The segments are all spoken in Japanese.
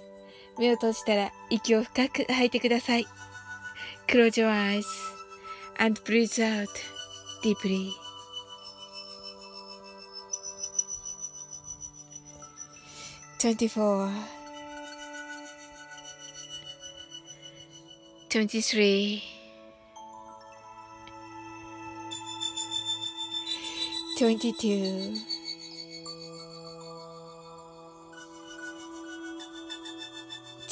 目を閉じたら息を深く吐いてください。Close your eyes and breathe out deeply. 24 23 2221 20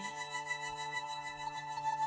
5 4 3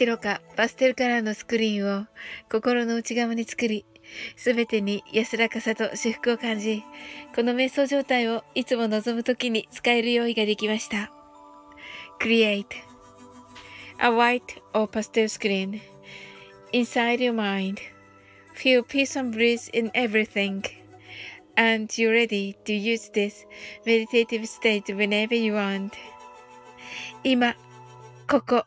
0白かパステルカラーのスクリーンを心の内側に作り、すべてに安らかさと至福を感じ、この瞑想状態をいつも望むときに使える用意ができました。Create a white or pastel screen inside your mind. Feel peace and bliss in everything.And you're ready to use this meditative state whenever you want. 今、ここ。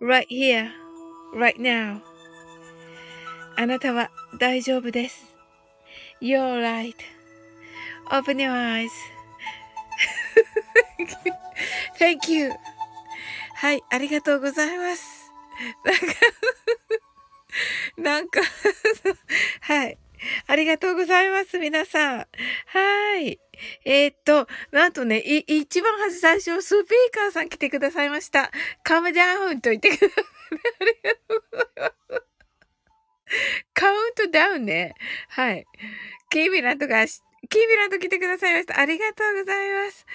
Right here, right now. あなたは大丈夫です。You're alright. Open your eyes. Thank you. はい、ありがとうございます。なんかはい。ありがとうございます、皆さん。はい。なんとね、一番最初、スピーカーさん来てくださいました。カムダウンと言ってください。ありがとうございます。カウントダウンね。はい。キーミランド来てくださいました。ありがとうございます。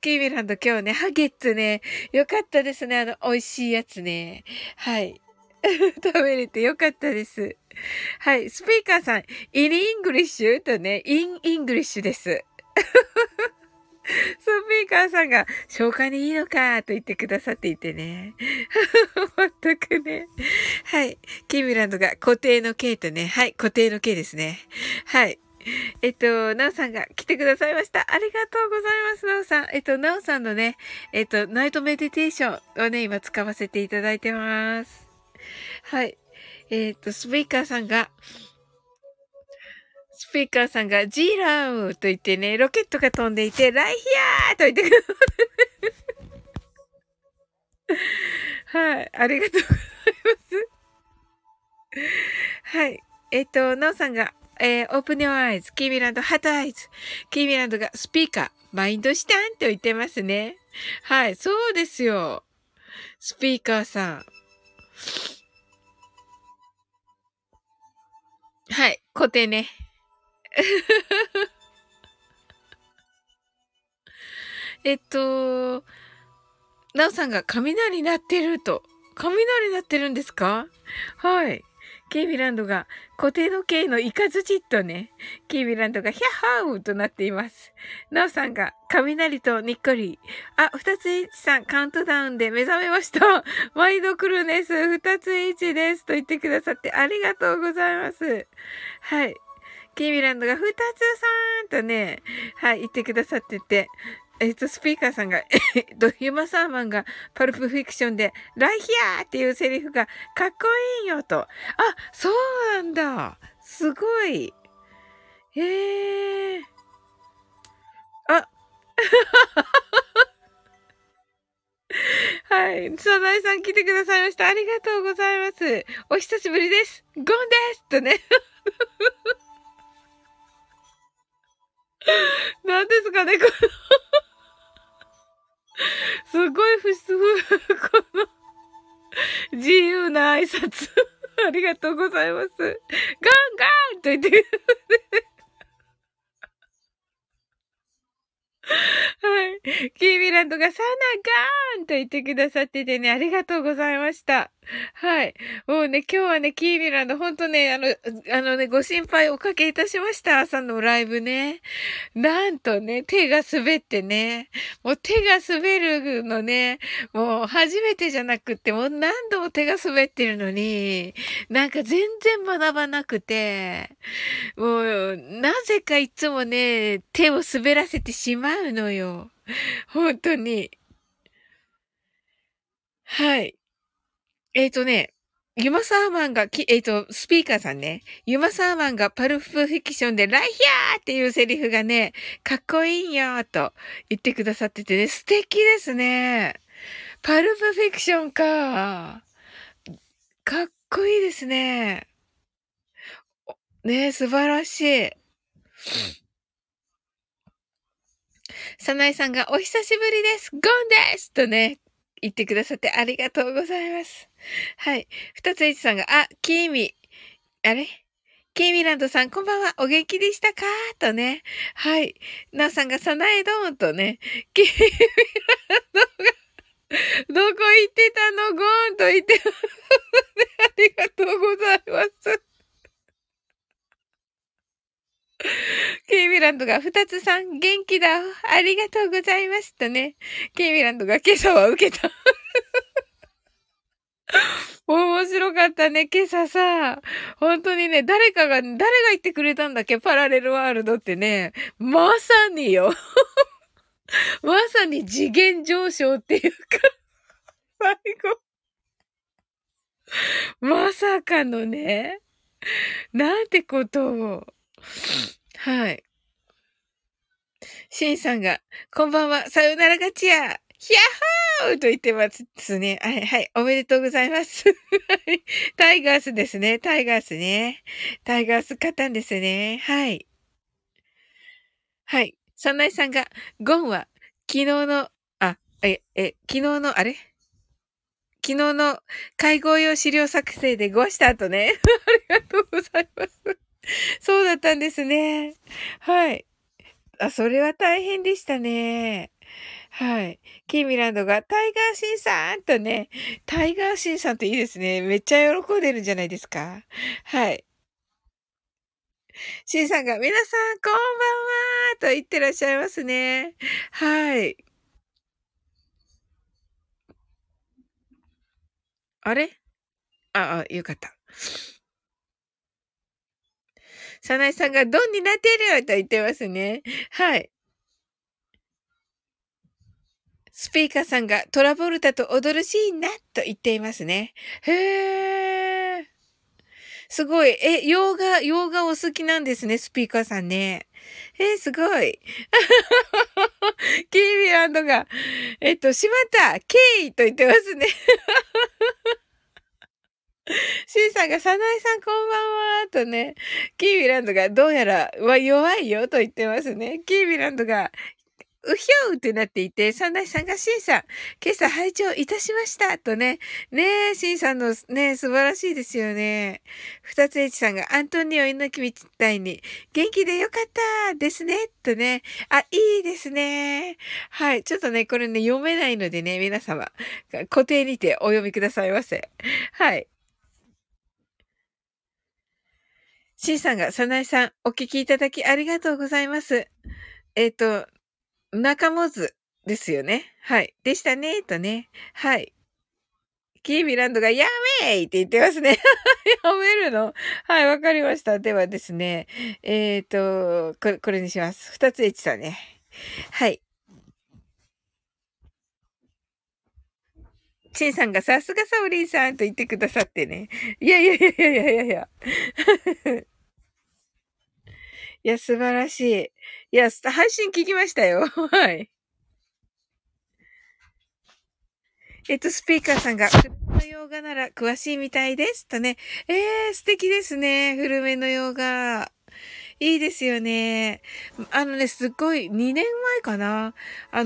キーミランド今日ね、ハゲッツね、よかったですね。美味しいやつね。はい。食べれてよかったです。はい。スピーカーさん、インイングリッシュとね、インイングリッシュです。スピーカーさんが、消化にいいのかと言ってくださっていてね。全くね。はい。キーミランドが固定の K とね。はい。固定の K ですね。はい。なおさんが来てくださいました。ありがとうございます、なおさん。なおさんのね、ナイトメディテーションをね、今使わせていただいてます。はい。スピーカーさんが、ジーラウと言ってね、ロケットが飛んでいて、ライヒヤーと言ってくださって。はい、ありがとうございます。はい、なおさんが、オープンヨアイズ、キーミランド、ハートアイズ、キーミランドがスピーカー、マインドしたんと言ってますね。はい、そうですよ。スピーカーさん。はい、固定ね。なおさんが雷鳴ってると。雷鳴ってるんですか？はい。キーミランドが固定の K のイカズチッとね。キーミランドがヒャッハーとなっています。なおさんが雷とにっこり。あ、二つ H さんカウントダウンで目覚めました。マインドクルーネス、二つ H ですと言ってくださってありがとうございます。はい。キーミランドが、ふたつさんとね、はい、言ってくださってて、スピーカーさんが、ユマサーマンが、パルプフィクションで、ライヒヤーっていうセリフが、かっこいいよと。あ、そうなんだ。すごい。あ、はい。サザエさん来てくださいました。ありがとうございます。お久しぶりです。ゴンですとね。何ですかね、この。すごいこの、自由な挨拶。ありがとうございます。ガンガンと言ってはい。キーミランドがサナガーンと言ってくださっててね、ありがとうございました。はい。もうね、今日はね、キーミランド、ほんとね、あのね、ご心配おかけいたしました。朝のライブね。なんとね、手が滑ってね、もう手が滑るのね、もう初めてじゃなくって、もう何度も手が滑ってるのに、なんか全然学ばなくて、もう、なぜかいつもね、手を滑らせてしまうのよ。本当に。はい。ユマサーマンが、スピーカーさんね。ユマサーマンがパルプフィクションで、ライヒヤーっていうセリフがね、かっこいいんよーと言ってくださっててね、素敵ですね。パルプフィクションか。かっこいいですね。ね、素晴らしい。サナエさんが、お久しぶりです。ゴンですとね。言ってくださってありがとうございます。はい。二つ H さんが、あ、キーミランドさん、こんばんは。お元気でしたかとね。はい。なおさんが、さなえどーんとね。キーミランドが、どこ行ってたのゴーンと言ってありがとうございます。キーミランドが、二つさん、元気だ。ありがとうございましたね。キーミランドが、今朝は受けた。面白かったね。今朝さ、本当にね、誰が言ってくれたんだっけ？パラレルワールドってね、まさによ。まさに次元上昇っていうか、最後。まさかのね、なんてことを。はい。シンさんが、こんばんは、さよなら勝ちや、ヒャッハーと言ってますね。はい、はい、おめでとうございます。タイガースですね、タイガースね。タイガース勝ったんですね。はい。はい、サナイさんが、ゴンは、昨日の会合用資料作成でごした後ね。ありがとうございます。そうだったんですね。はい。あ、それは大変でしたね。はい。キーミランドがタイガーシンさんとね、タイガーシンさんっていいですね。めっちゃ喜んでるんじゃないですか。はい。シンさんが皆さんこんばんはと言ってらっしゃいますね。はい。あれ？ああ、よかった。サナイさんがドンになってるよと言ってますね。はい。スピーカーさんがトラボルタと踊るシーンなと言っていますね。へー。すごい。洋画お好きなんですね、スピーカーさんね。すごい。キーミランドが、しまったケイと言ってますね。シンさんが、サナイさんこんばんはとね、キーミランドが、どうやらは弱いよと言ってますね。キーミランドが、うひょうってなっていて、サナイさんが、シンさん、今朝拝聴いたしましたとね、ねえ、シンさんのね、素晴らしいですよね。二つエチさんが、アントニオ猪木みたいに、元気でよかったですねとね、あ、いいですね。はい、ちょっとね、これね、読めないのでね、皆様、固定にてお読みくださいませ。はい。シンさんが、サナイさん、お聞きいただきありがとうございます。仲もずですよね。はい。でしたね、とね。はい。キーミランドが、やめーって言ってますね。やめるの？はい、わかりました。ではですね、これにします。二つエチさんね。はい。シンさんが、さすがサオリンさんと言ってくださってね。いや。いや、素晴らしい。いや、配信聞きましたよ。はい。スピーカーさんが、古めの洋画なら詳しいみたいです。とね。素敵ですね。古めの洋画。いいですよね。すっごい、2年前かな。も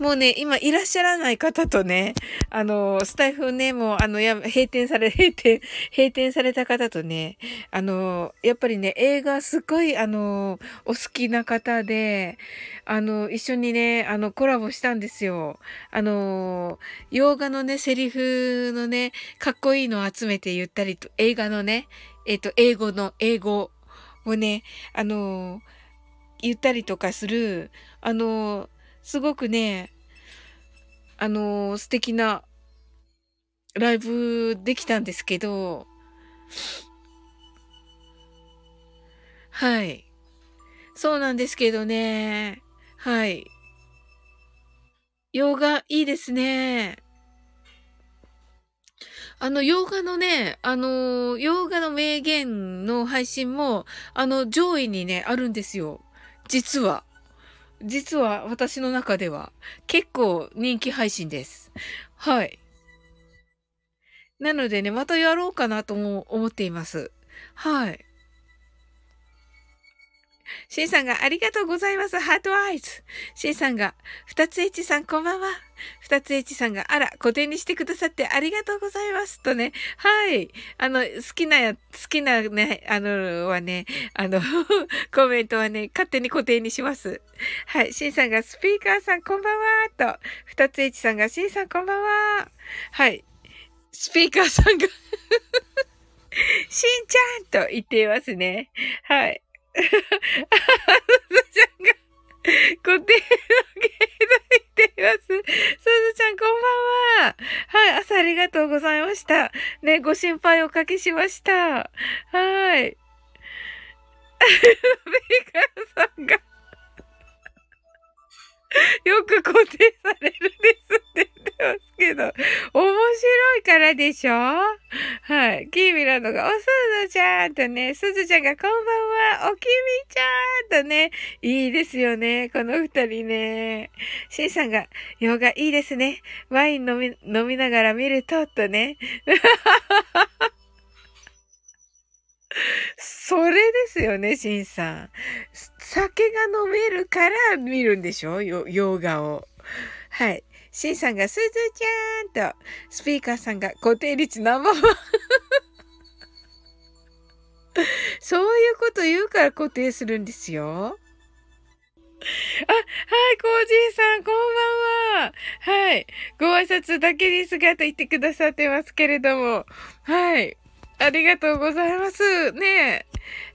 うね、今いらっしゃらない方とね、スタイフね、もう、閉店された方とね、やっぱりね、映画すっごい、お好きな方で、一緒にね、コラボしたんですよ。洋画のね、セリフのね、かっこいいのを集めて言ったりと、映画のね、英語をね、言ったりとかする、すごくね、素敵なライブできたんですけど、はい。そうなんですけどね、はい。洋画いいですね。洋画のね、洋画の名言の配信も、上位にね、あるんですよ。実は私の中では、結構人気配信です。はい。なのでね、またやろうかなとも思っています。はい。シンさんが、ありがとうございます。ハートアイズ。シンさんが、二つエチさんこんばんは。二つエチさんが、あら、固定にしてくださってありがとうございます。とね。はい。好きなね、はね、コメントはね、勝手に固定にします。はい。シンさんが、スピーカーさんこんばんは。と、二つエチさんが、シンさんこんばんは。はい。スピーカーさんが、シンちゃんと言っていますね。はい。あはは、サズちゃんが、固定の携帯って言います。サズちゃんこんばんは。はい、朝ありがとうございました。ね、ご心配おかけしました。はい。スピーカーさんが、よく固定されるですって言ってますけけど、面白いからでしょ？はい。キーミランドが、お、すずちゃんとね、すずちゃんがこんばんは、おきみちゃんとね、いいですよね、この二人ね。シンさんが、洋画いいですね。ワイン飲みながら見ると、とね。それですよね、シンさん。酒が飲めるから見るんでしょ？洋画を。はい。シンさんが、すずちゃんと、スピーカーさんが、固定率ナンバーワン。そういうこと言うから固定するんですよ。あ、はい、コージーさん、こんばんは。はい。ご挨拶だけですがと言ってくださってますけれども。はい。ありがとうございます。ね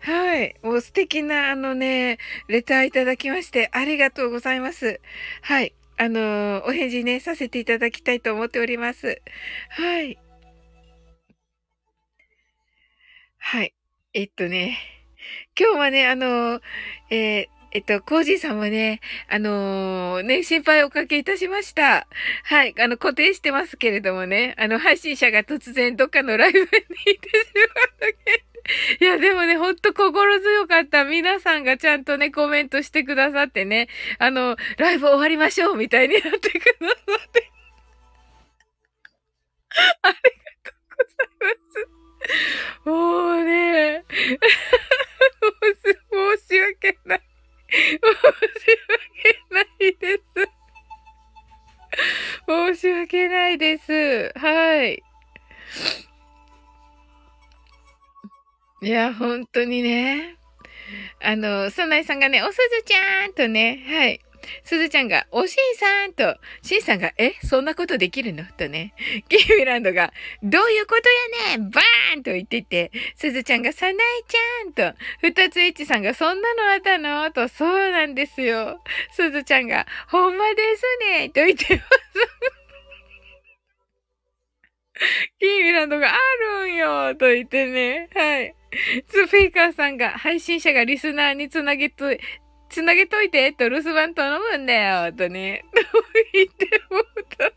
え。はい。もう素敵な、レターいただきまして、ありがとうございます。はい。お返事ね、させていただきたいと思っております。はい。はい。今日はね、コージーさんもね、心配をおかけいたしました。はい、固定してますけれどもね、配信者が突然どっかのライブに行ってしまったけど。いや、でもね、ほんと心強かった。皆さんがちゃんとね、コメントしてくださってね、ライブ終わりましょうみたいになってくださって。ありがとうございます。もうね、申し訳ない。申し訳ないです。はい。いや、本当にね。ソナイさんがね、おすずちゃんとね、はい。すずちゃんが、おしんさんと、しんさんが、え、そんなことできるのとね、キーミランドが、どういうことやねんバーンと言ってて、すずちゃんが、さないちゃんと、ふたつえちさんが、そんなのあったのと、そうなんですよ。すずちゃんが、ほんまですねと言ってます。キーミランドがあるんよと言ってね。はい。スピーカーさんが、配信者がリスナーにつなげといてと留守番頼むんだよとね。と言ってもと。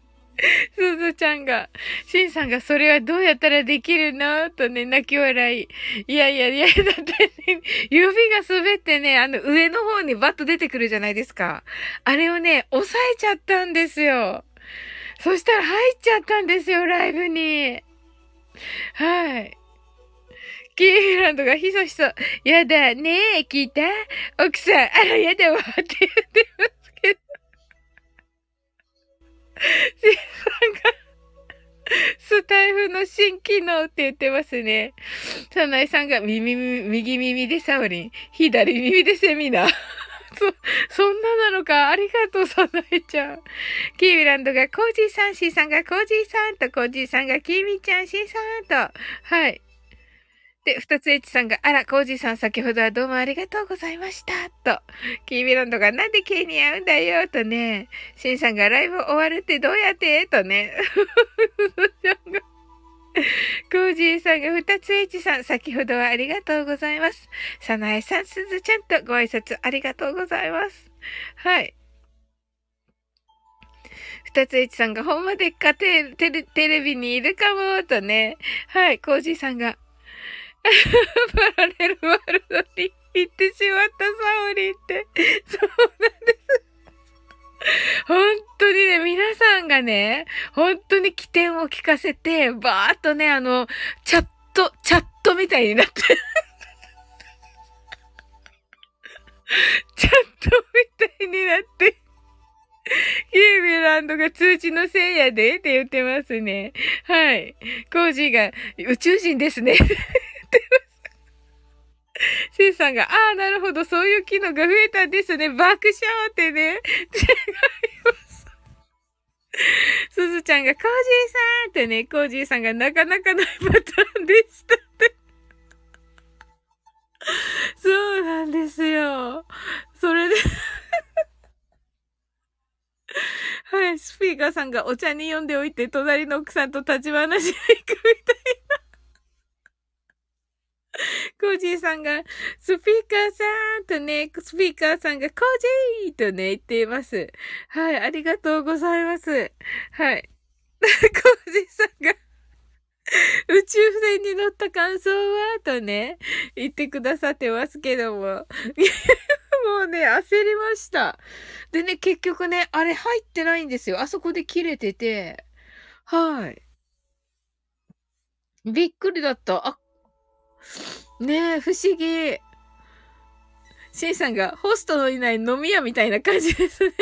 すずちゃんが、しんさんが、それはどうやったらできるのとね、泣き笑い。いや、だってね、指が滑ってね、上の方にバッと出てくるじゃないですか。あれをね、押さえちゃったんですよ。そしたら入っちゃったんですよ、ライブに。はい。キーミランドがひそ、やだねえ、聞いた？奥さん、あら、やだわって言ってますけど。シンさんが、スタイフの新機能って言ってますね。サナイさんが、右耳でサオリン、左耳でセミナー。そんななのか。ありがとう、さないちゃん。キーミランドが、コージーさん、シーさんが、コージーさんと、コージーさんが、キーミちゃん、シーさんと、はい。で、二つ H さんが、あら、コージーさん、先ほどはどうもありがとうございました、と。キーミランドが、なんでケイに会うんだよ、とね。シーさんが、ライブ終わるってどうやって、とね。コージーさんが、二つえちさん、先ほどはありがとうございます。さなえさん、すずちゃんとご挨拶ありがとうございます。はい。二つえちさんが、ほんまでっか、テレビにいるかも、とね。はい、コージーさんが、パラレルワールドに行ってしまった、サオリンって。そうなんです。本当にね、皆さんがね、本当に起点を聞かせて、バーっとね、チャットみたいになって。チャットみたいになって。キーミランドが、通知のせいやでって言ってますね。はい。コージーが、宇宙人ですね。シンさんが、ああ、なるほど、そういう機能が増えたんですね。爆笑ってね。違います。すずちゃんが、コージーさんってね、コージーさんが、なかなかないパターンでしたって。そうなんですよ。それで。はい、スピーカーさんが、お茶に呼んでおいて、隣の奥さんと立ち話に行くみたいな。コージーさんが、スピーカーさんとね、スピーカーさんが、コージーとね、言っています。はい、ありがとうございます。はい。浩司さんが宇宙船に乗った感想はとね言ってくださってますけども、もうね焦りました。でね、結局ねあれ入ってないんですよ。あそこで切れてて、はい、びっくりだった。あ、ねえ、不思議。シンさんがホストのいない飲み屋みたいな感じですね。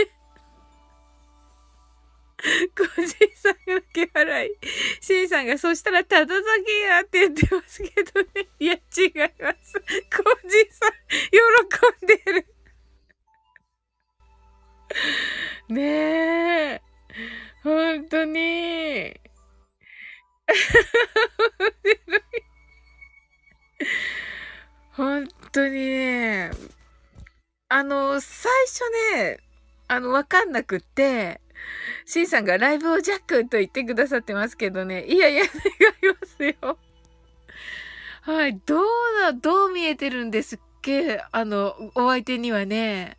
コージーさんが受け払い。シンさんがそしたらただ酒やって言ってますけどね。いや違います。コージーさん喜んでる。ねえ、ほんとに面白い。ほんとにね、最初ねわかんなくって、シンさんがライブをジャックと言ってくださってますけどね。いやいや、違いますよ。はい、どう見えてるんですっけ、お相手にはね。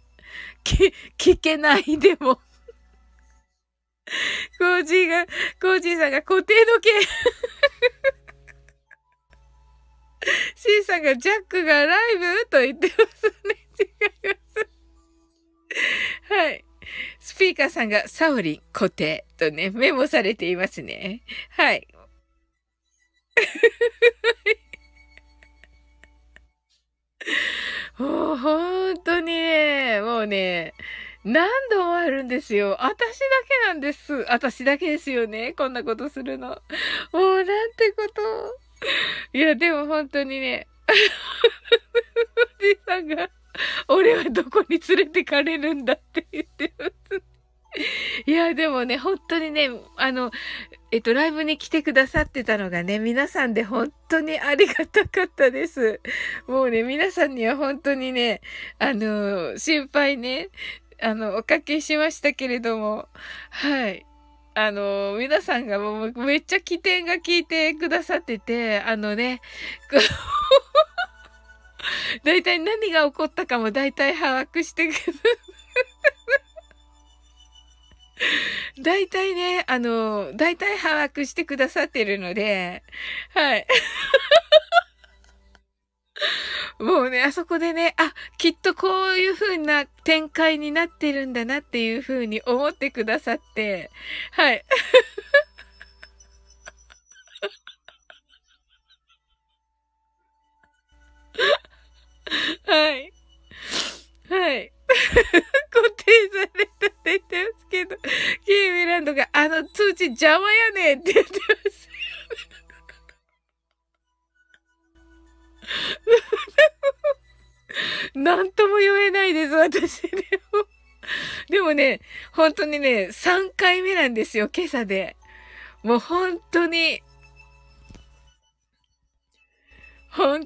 聞けないでも。コージーさんが固定の件。シンさんがジャックがライブと言ってますね。違います。はい。スピーカーさんがサオリン固定とね、メモされていますね。はい。ほんとにね、もうね、何度もあるんですよ。私だけなんです。私だけですよね。こんなことするの。もうなんてこと。いや、でもほんとにね、おじさんが、俺はどこに連れてかれるんだって言ってます。いや、でもね、本当にね、ライブに来てくださってたのがね、皆さんで本当にありがたかったです。もうね、皆さんには本当にね、心配ね、おかけしましたけれども、はい。皆さんがもうめっちゃ機転が利いてくださってて、だいたい何が起こったかもだいたい把握してくる。だいたいね、だいたい把握してくださってるので、はい。もうね、あそこでね、あ、きっとこういう風な展開になってるんだなっていう風に思ってくださって、はい。はい。はい。固定されたって言ってますけど、キーミランドが通知邪魔やねんって言ってます。なんとも言えないです、私でも。でもね、本当にね、3回目なんですよ、今朝で。もう本当に。申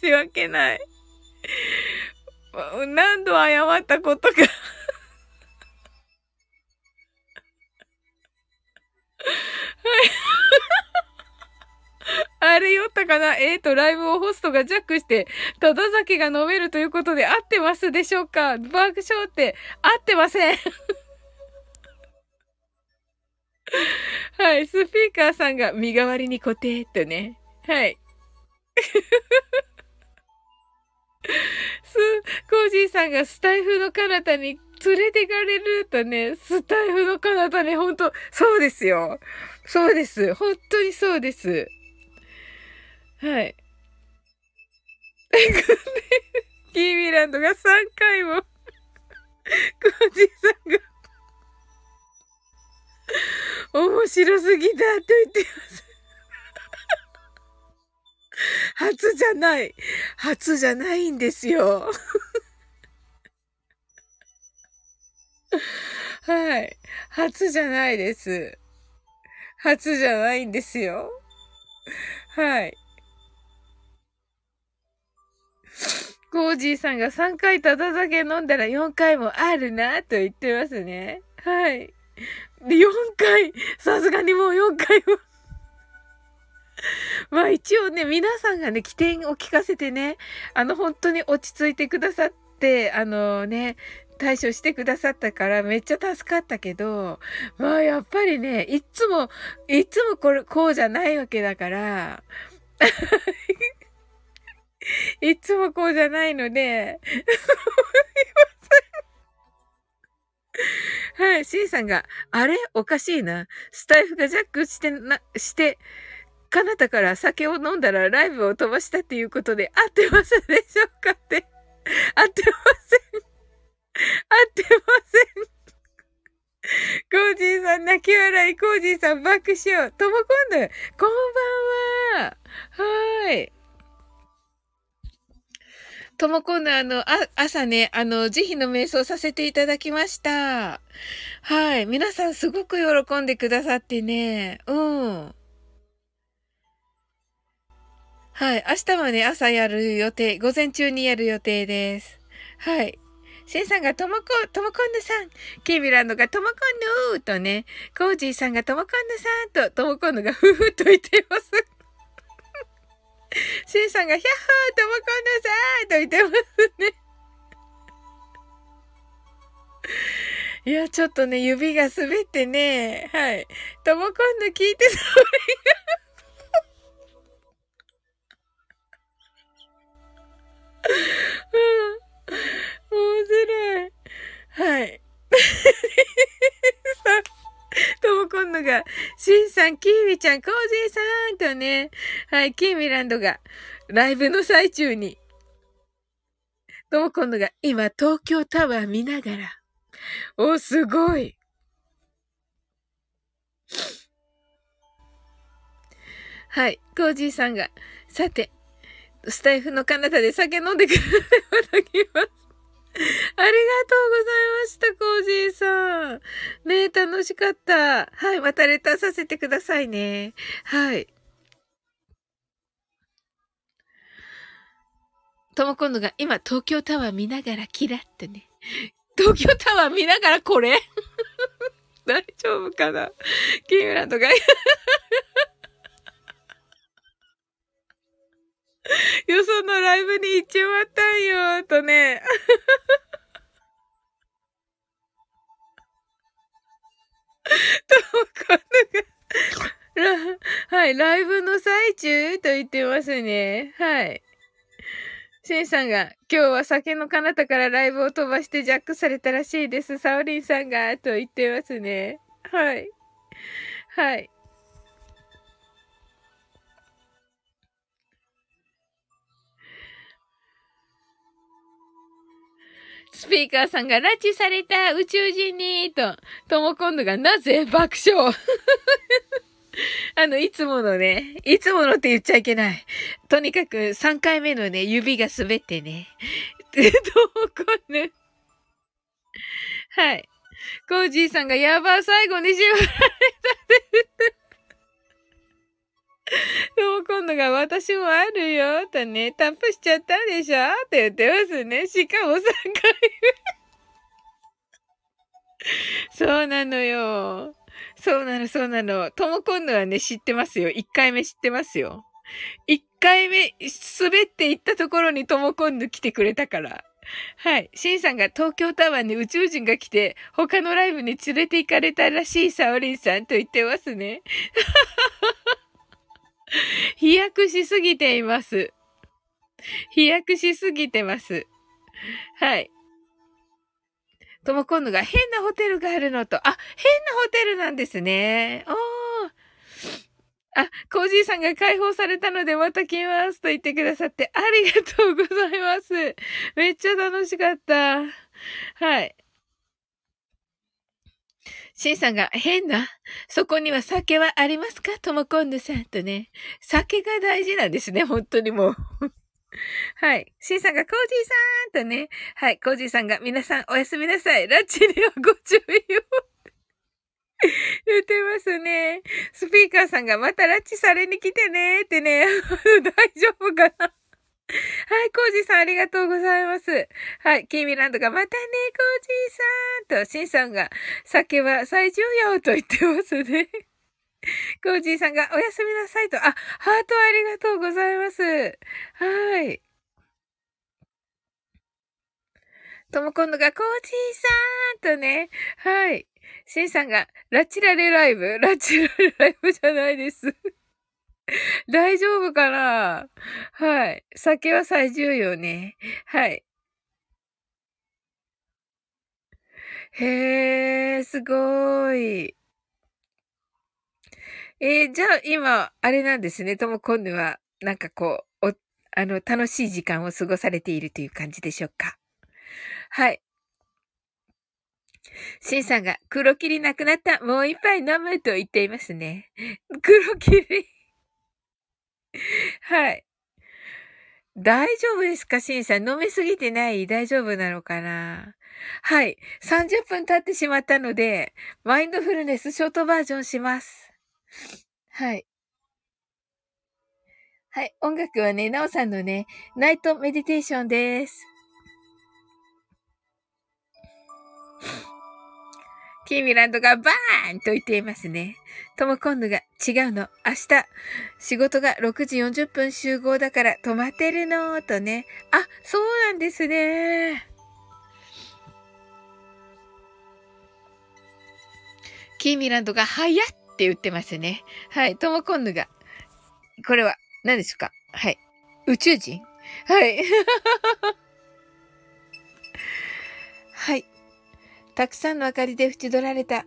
し訳ない。何度謝ったことか。あれ酔ったかな？ライブをホストがジャックして、ただ酒が飲めるということで合ってますでしょうか？爆笑って合ってません。はい、スピーカーさんが身代わりに固定とね。はい。コージーさんがスタイフの彼方に連れてかれるとね、スタイフの彼方ね、ほんと、そうですよ。そうです。ほんとにそうです。はい。キーミランドが3回も、コージーさんが、面白すぎだと言ってます。初じゃないんですよ。はい。初じゃないんですよ。はい。コージーさんが3回ただ酒飲んだら4回もあるなと言ってますね。はい。で、4回、さすがにもう4回も。まあ一応ね、皆さんがね、起点を聞かせてね、本当に落ち着いてくださって、ね、対処してくださったからめっちゃ助かったけど、まあやっぱりね、いつもこうじゃないわけだから、いつもこうじゃないので、はい、C さんが、あれおかしいな。スタイフがジャックして、かなたから酒を飲んだらライブを飛ばしたっていうことで、合ってますでしょうかって。合ってません。合ってません。コージーさん泣き笑い、コージーさん爆笑。ともこんぬ、こんばんは。はい。ともこんぬ、朝ね、慈悲の瞑想させていただきました。はい。皆さんすごく喜んでくださってね。うん。はい。明日はね、朝やる予定、午前中にやる予定です。はい。シンさんがともこんぬさん、キービランドがともこんぬーとね、コージーさんがともこんぬさんと、ともこんぬがふふっと言っています。シンさんがひゃっほーともこんぬさんと言ってますね。いや、ちょっとね、指が滑ってね、はい。ともこんぬ聞いてそれが。面白い。はい。ともこんぬが、しんさん、きーみちゃん、こうじいさんとね、はい、キーミランドが、ライブの最中に、ともこんぬが、今、東京タワー見ながら、お、すごい。はい、こうじいさんが、さて、スタイフの彼方で酒飲んでくれていただきます。ありがとうございました、コージーさん。ねえ、楽しかった。はい、またレターさせてくださいね。はい。ともこんぬが今、東京タワー見ながらキラッとね。東京タワー見ながらこれ大丈夫かなキーミランドが。よそのライブに行っちまったんよ、とね。ともこんぬが、はい、ライブの最中と言ってますね。はい。シンさんが、今日は酒の彼方からライブを飛ばしてジャックされたらしいです。サオリンさんが、と言ってますね。はい。はい。スピーカーさんが拉致された宇宙人にと、ともこんぬがなぜ爆笑いつものね、いつものって言っちゃいけない。とにかく3回目のね、指が滑ってね。ともこんぬ。はい。コージーさんがやば、最後に縛られたって。ともこんぬが私もあるよとね、タップしちゃったでしょって言ってますね。しかも3回目。そうなのよ。そうなの。ともこんぬはね、知ってますよ。1回目知ってますよ。1回目、滑っていったところにともこんぬ来てくれたから。はい。シンさんが東京タワーに宇宙人が来て、他のライブに連れて行かれたらしいサオリンさんと言ってますね。飛躍しすぎてます。はい。ともこんぬが変なホテルがあるのと、あ、変なホテルなんですね。あ、コージーさんが解放されたのでまた来ますと言ってくださってありがとうございます。めっちゃ楽しかった。はい。シンさんが、変な、そこには酒はありますかともこんぬさんとね。酒が大事なんですね、本当にもう。はい。シンさんが、コージーさんとね。はい。コージーさんが、皆さんおやすみなさい。ラッチにはご注意を。言ってますね。スピーカーさんが、またラッチされに来てねってね。大丈夫かなはい、コージーさんありがとうございます。はい、キーミランドがまたね、コージーさんと、シンさんが酒は最重要と言ってますね。コージーさんがおやすみなさいと、あ、ハートありがとうございます。はい。ともこんのがコージーさんとね、はい。シンさんが、ラチラレライブ？ラチラレライブじゃないです。大丈夫かな？はい。酒は最重要ね。はい。へー、すごーい。じゃあ今、あれなんですね。ともこんぬは、なんかこう、楽しい時間を過ごされているという感じでしょうか。はい。シンさんが、黒霧なくなった。もう一杯飲むと言っていますね。黒霧。はい。大丈夫ですか？シンさん。飲みすぎてない？大丈夫なのかな？はい。30分経ってしまったので、マインドフルネスショートバージョンします。はい。はい。音楽はね、なおさんのね、ナイトメディテーションです。キーミランドがバーンと言っていますね。ともこんぬが違うの。明日、仕事が6時40分集合だから泊まってるのとね。あ、そうなんですね。キーミランドが早っって言ってますね。はい。ともこんぬが、これは何ですか？はい。宇宙人？はい。はい。たくさんの明かりで縁取られた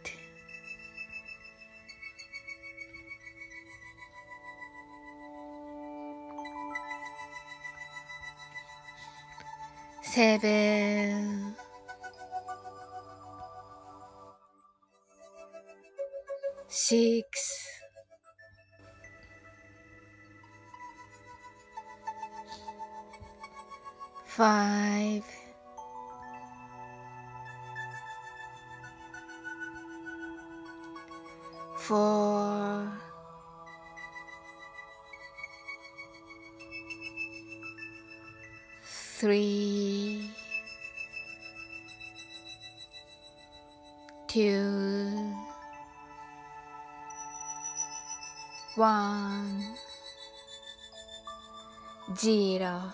0。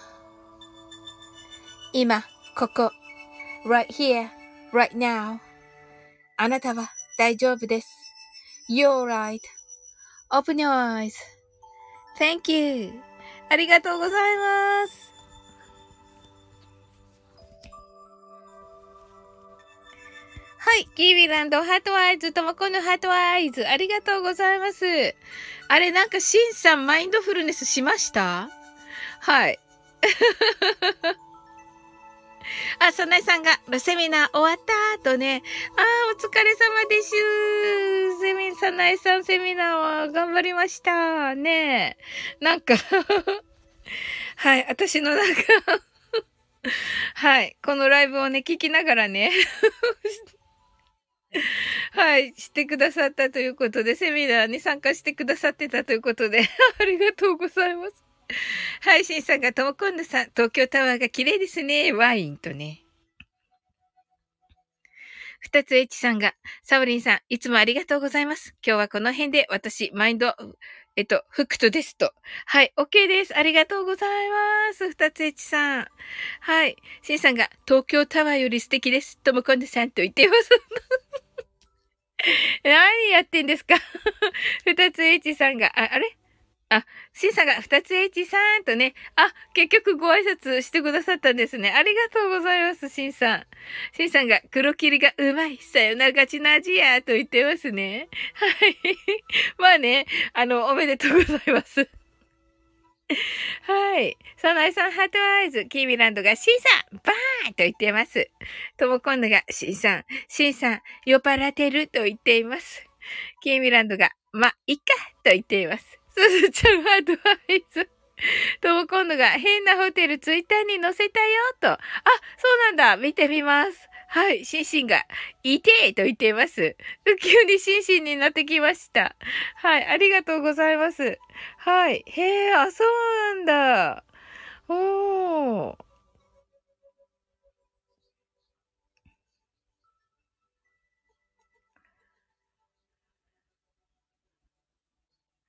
今ここ right here, right now. あなたは大丈夫です。You're right. Open your eyes. Thank you. ありがとうございます。はい。キービランド、ハートアイズ、ともこのハートアイズ、ありがとうございます。あれ、なんか、シンさん、マインドフルネスしました?はい。あ、サナエさんが、セミナー終わったとね、あー、お疲れ様です。サナエさん、セミナーは頑張りました。ねえ。なんか、はい、私のなんか、はい、このライブをね、聞きながらね、はい、してくださったということで、セミナーに参加してくださってたということで、ありがとうございます。はい、しんさんが、ともこんぬさん、東京タワーが綺麗ですね。ワインとね。二つ H さんが、サオリンさん、いつもありがとうございます。今日はこの辺で、私、マインド、フクトですと。はい、OK です。ありがとうございます。二つ H さん。はい、しんさんが、東京タワーより素敵です。ともこんぬさんと言っています。何やってんですか二つ H さんが、あれあ、シンさんが2つ H さんとね、あ、結局ご挨拶してくださったんですね。ありがとうございます、シンさん。シンさんが黒霧がうまい、さよなら勝ちの味やと言ってますね。はい。まあね、おめでとうございます。はい。サナエさん、ハートアイズ。キーミランドが、シンさんバーンと言っています。トモコンヌが、シンさん、酔っ払ってると言っています。キーミランドが、ま、いっかと言っています。すずちゃんはドアイズ。とも今度が変なホテルツイッターに載せたよと。あ、そうなんだ。見てみます。はい。シンシンが、いてーと言っています。急にシンシンになってきました。はい。ありがとうございます。はい。へー、あ、そうなんだ。おー。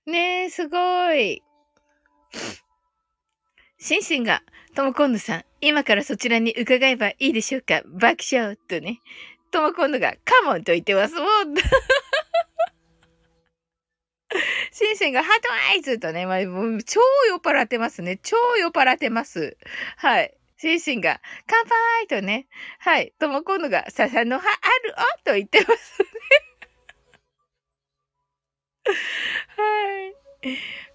ねえ、すごい。シンシンが、ともこんぬさん、今からそちらに伺えばいいでしょうか?爆笑とね。ともこんぬが、カモンと言ってます。もうシンシンが、ハートアイズとね、まあ、もう超酔っ払ってますね。超酔っ払ってます。はい。シンシンが、乾杯とね。はい。ともこんぬが、笹の葉あるおと言ってますね。はい。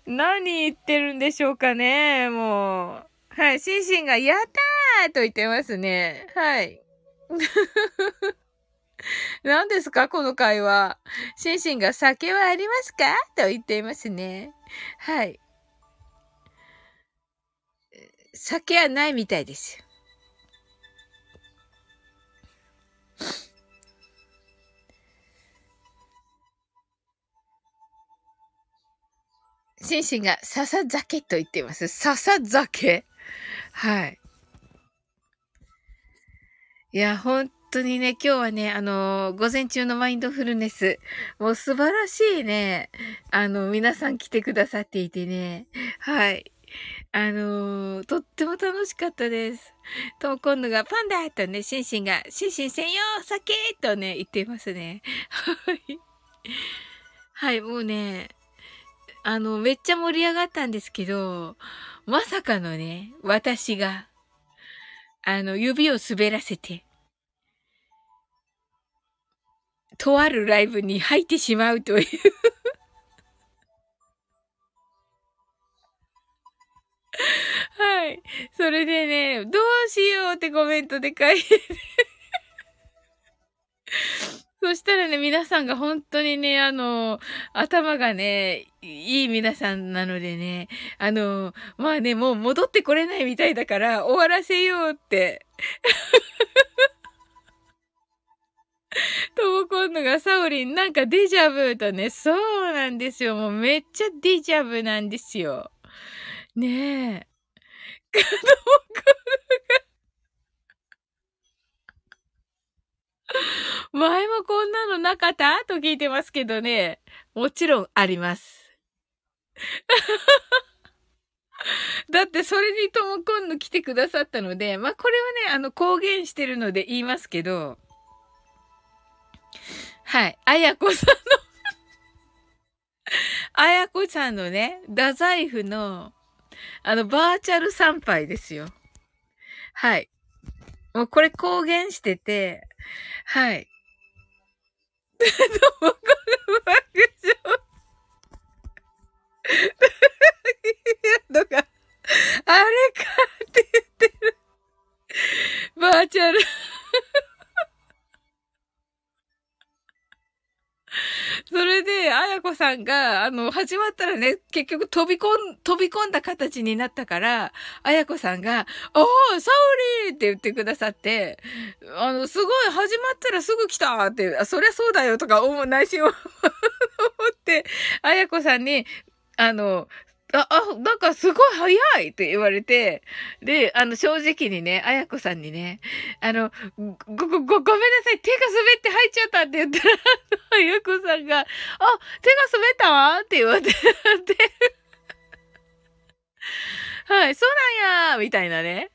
何言ってるんでしょうかね、もう。はい。シンシンが、やったーと言ってますね。はい。何ですかこの会話。シンシンが、酒はありますかと言っていますね。はい。酒はないみたいですよ。シンシンが、笹酒と言っています。笹酒?はい。いや、本当にね、今日はね、午前中のマインドフルネス、もう素晴らしいね、皆さん来てくださっていてね、はい。とっても楽しかったです。と、今度が、パンダとね、シンシンが、シンシン専用酒とね、言っていますね。はい。はい、もうね、めっちゃ盛り上がったんですけど、まさかのね、私が、指を滑らせて、とあるライブに入ってしまうという。はい。それでね、どうしようってコメントで書いてそしたらね、皆さんが本当にね、頭がね、いい皆さんなのでね、まあね、もう戻ってこれないみたいだから、終わらせようって。ともこんのが、サオリン、なんかデジャブとね、そうなんですよ。もうめっちゃデジャブなんですよ。ねえ。ともこんのが、前もこんなのなかった?と聞いてますけどね。もちろんあります。だってそれにとも今度来てくださったので、まあこれはね、公言してるので言いますけど、はい、あやこさんの、あやこさんのね、太宰府の、バーチャル参拝ですよ。はい。もうこれ公言してて、はい。どうもこの爆笑。とか、あれかって言ってる。バーチャル。それで、あやこさんが、始まったらね、結局飛び込んだ形になったから、あやこさんが、おー、サオリーって言ってくださって、すごい、始まったらすぐ来たって、あ、そりゃそうだよとか内心を思って、あやこさんに、なんかすごい早いって言われて、で、正直にね、あやこさんにね、ごめんなさい、手が滑って入っちゃったって言ったら、あやこさんが、あ、手が滑ったって言われて、はい、そうなんやみたいなね。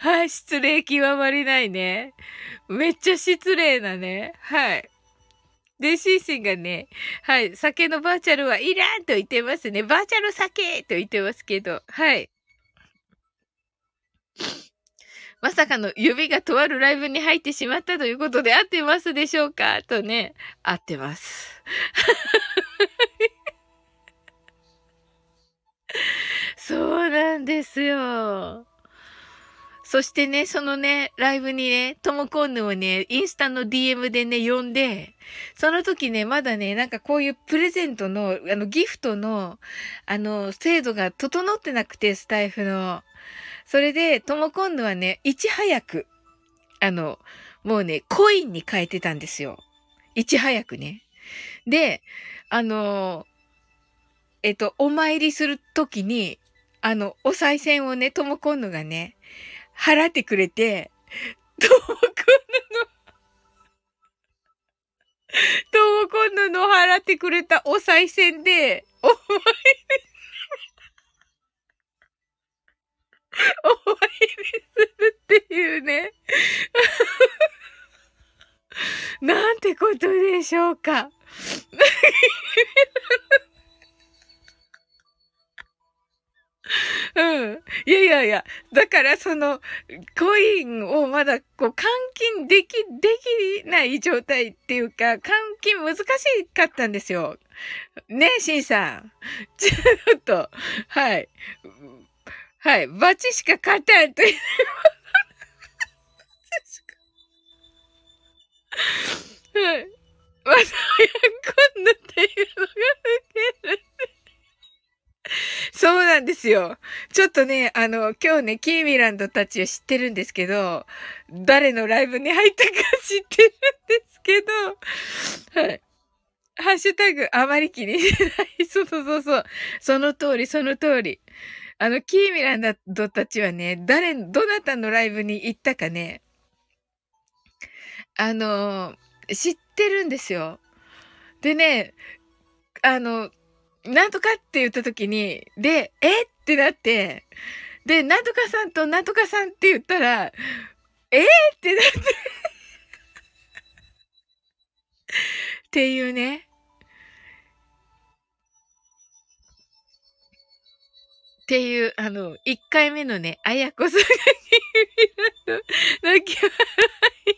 はい、失礼極まりないね。めっちゃ失礼なね。はい。で、シンシンがね、はい、酒のバーチャルはいらんと言ってますね。バーチャル酒と言ってますけど、はい。まさかの指がとあるライブに入ってしまったということで合ってますでしょうかとね、合ってます。そうなんですよ。そしてね、そのね、ライブにね、ともこんぬをね、インスタの DM でね、呼んで、その時ね、まだね、なんかこういうプレゼントの、ギフトの、制度が整ってなくて、スタイフの。それで、ともこんぬはね、いち早く、もうね、コインに変えてたんですよ。いち早くね。で、お参りする時に、お賽銭をね、ともこんぬがね、払ってくれて、ともこんぬの払ってくれたお賽銭で、お参りするっていうね。なんてことでしょうか。うん。いや。だからコインをまだ換金できない状態っていうか、換金難しかったんですよ。ねえ、シンさん。ちょっと、はい。はい。バチしか勝てんと言ってます。はい。また喜んだっていうのが受ける。そうなんですよ。ちょっとね、今日ね、キーミランドたちを知ってるんですけど、誰のライブに入ったか知ってるんですけど、はい。ハッシュタグ、あまり気にしない。そう。その通り。キーミランドたちはね、どなたのライブに行ったかね、知ってるんですよ。でね、なんとかって言った時に、で、えってなって、で、なんとかさんとなんとかさんって言ったら、ってなって。っていうね。っていう、1回目のね、あやこさんが泣き笑い。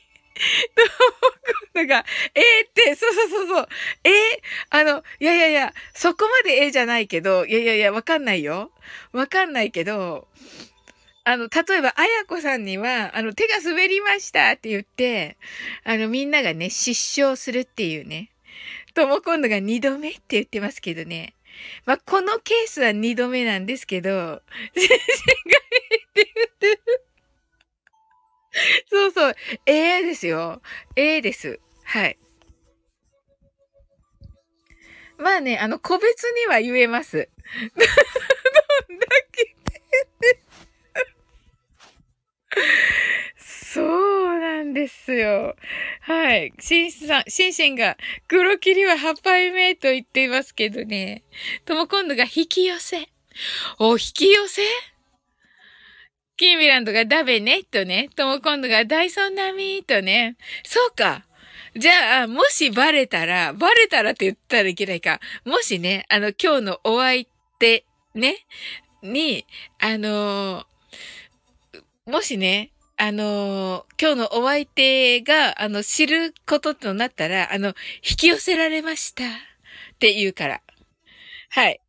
ともこんぬが、って、そう。いや、そこまでじゃないけど、いや、わかんないよ。わかんないけど、例えば、あやこさんには、手が滑りましたって言って、みんながね、失笑するっていうね。ともこんぬが2度目って言ってますけどね。まあ、このケースは2度目なんですけど、先生がって言ってる。そう。ですよ。です。はい。まあね、個別には言えます。どんだけそうなんですよ。はい。シンシンが、黒霧は8杯目と言っていますけどね。とも今度が引き寄せ。お、引き寄せ？キーミランドがダベね、とね。とも今度がダイソン並み、とね。そうか。じゃあ、もしバレたらって言ったらいけないか。もしね、今日のお相手、ね、に、もしね、今日のお相手が、知ることとなったら、引き寄せられました。って言うから。はい。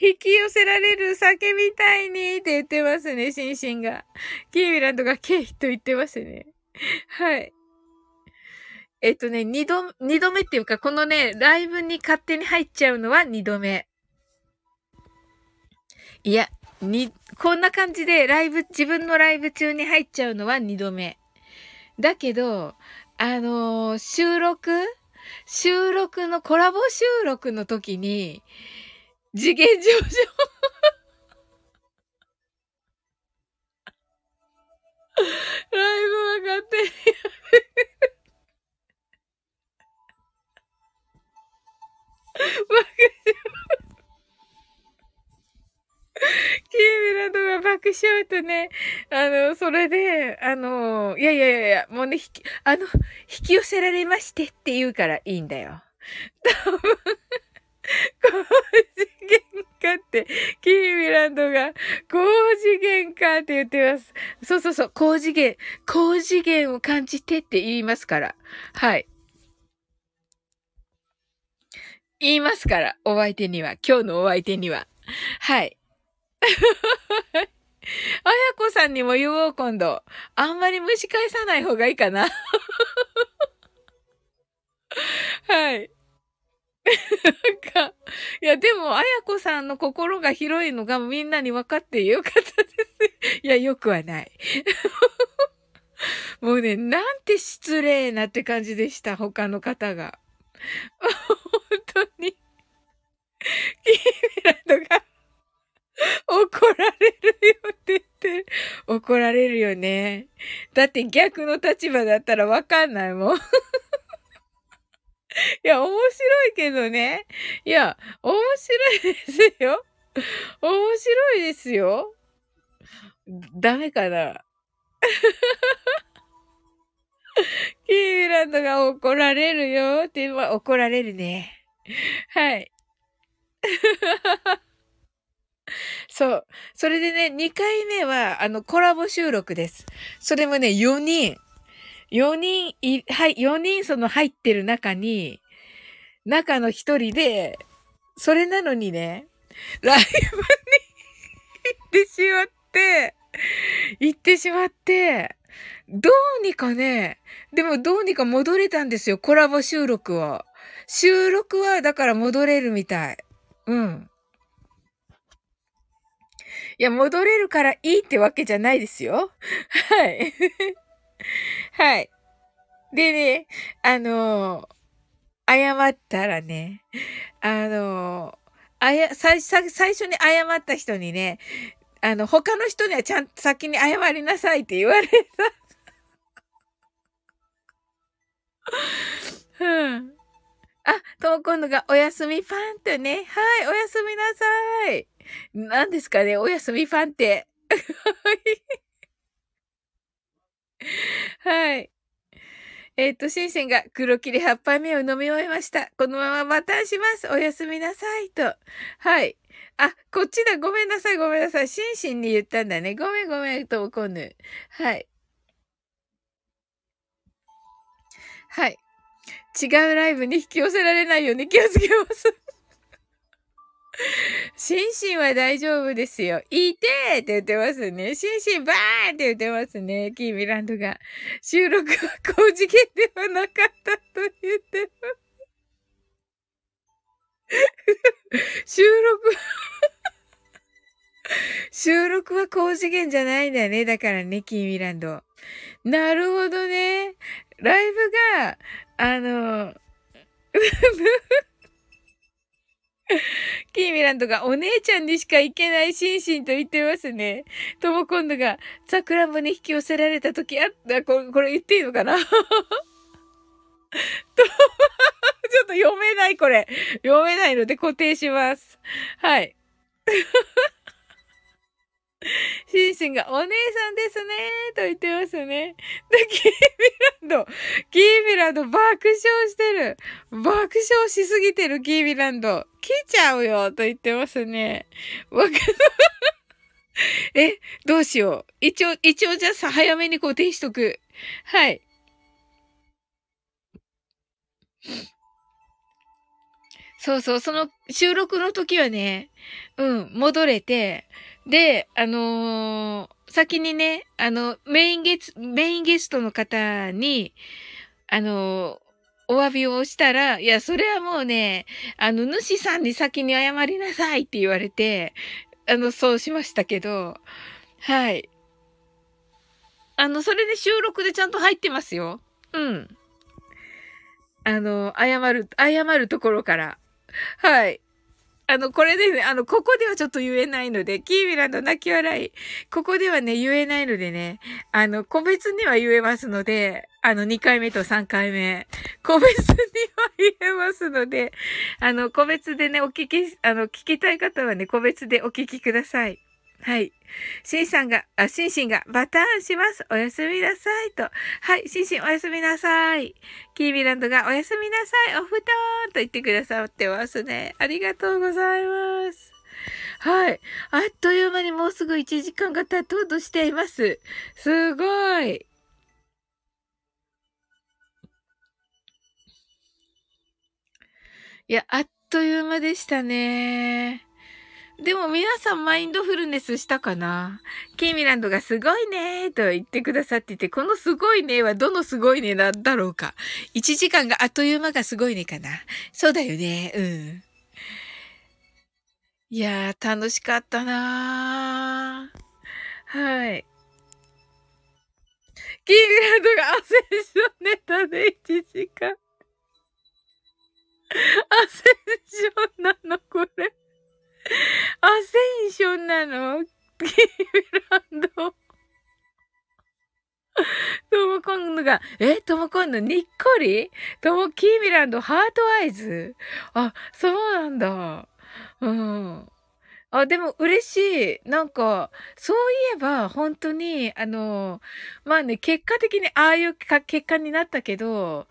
引き寄せられる酒みたいにって言ってますね、シンシンが。キーミランドがケイと言ってますね。はい。二度目っていうか、このね、ライブに勝手に入っちゃうのは二度目。いや、こんな感じで自分のライブ中に入っちゃうのは二度目。だけど、収録のコラボ収録の時に、次元上昇。ライブは勝手にやる。爆笑。キーミランドが爆笑とね、それで、いや、もうね、引き寄せられましてって言うからいいんだよ。多分高次元かって、キーミランドが、高次元かって言ってます。そう、高次元を感じてって言いますから。はい。言いますから、今日のお相手には。はい。あやこさんにも言おう、今度。あんまり蒸し返さない方がいいかな。はい。なんか、いや、でも、あやこさんの心が広いのがみんなに分かってよかったです。いや、よくはない。もうね、なんて失礼なって感じでした、他の方が。本当に、キーミランドが怒られるよって言って、怒られるよね。だって逆の立場だったら分かんないもん。いや、面白いけどね。いや、面白いですよ。面白いですよ。ダメかな。キーミランドが怒られるよって言えば怒られるね。はい。そう。それでね、2回目は、コラボ収録です。それもね、4人、はい、4人その入ってる中に、中の一人で、それなのにね、ライブに行ってしまって、どうにか戻れたんですよ、コラボ収録を。収録は、だから戻れるみたい。うん。いや、戻れるからいいってわけじゃないですよ。はい。はい。でね、謝ったらね、最初に謝った人にね、他の人にはちゃんと先に謝りなさいって言われた。うん。あ、とも今度がおやすみファンってね。はい、おやすみなさい。何ですかね、おやすみファンって。はい。シンシンが黒霧8杯目を飲み終えました。このままバタンします。おやすみなさい。と。はい。あ、こっちだ。ごめんなさい。シンシンに言ったんだね。ごめん、ともこぬ。はい。はい。違うライブに引き寄せられないように気をつけます。シンシンは大丈夫ですよ。いてーって言ってますね。シンシンばーって言ってますね。キーミランドが。収録は高次元ではなかったと言ってます。収録は高次元じゃないんだよね。だからね、キーミランド。なるほどね。ライブが、キキーミランドがお姉ちゃんにしか行けないシンシンと言ってますね。とも今度がさくらんぼに引き寄せられた時あった。これ言っていいのかなちょっと読めない、これ。読めないので固定します。はい。シンシンがお姉さんですねーと言ってますね。で、キーミランド爆笑してる。爆笑しすぎてるキーミランド。来ちゃうよと言ってますね。え、どうしよう。一応じゃあさ、早めに固定しとく。はい。そうそう、その収録の時はね、戻れて、で、先にね、メインゲストの方に、お詫びをしたら、いや、それはもうね、主さんに先に謝りなさいって言われて、そうしましたけど、はい。それで収録でちゃんと入ってますよ。うん。謝るところから。はい。これでね、ここではちょっと言えないので、キーミランド泣き笑い。ここではね、言えないのでね、個別には言えますので、2回目と3回目、個別には言えますので、個別でね、聞きたい方はね、個別でお聞きください。はい。シンシンがバターンします。おやすみなさいと。はい。シンシンおやすみなさい。キーミランドがおやすみなさい。お布団と言ってくださってますね。ありがとうございます。はい。あっという間にもうすぐ1時間が経とうとしています。すごい。いや、あっという間でしたね。でも皆さんマインドフルネスしたかな？キーミランドがすごいねーと言ってくださってて、このすごいねーはどのすごいねなんだろうか。1時間があっという間がすごいねかな。そうだよね。うん。いやー、楽しかったなー。はい。キーミランドがアセンションネタで1時間。アセンションなのこれ。アセンションなのキーミランド。トモコンヌが、トモコンヌにっこりキーミランドハートアイズ。あ、そうなんだ。うん。あ、でも嬉しい。なんか、そういえば、本当に、まあね、結果的にああいう結果になったけど、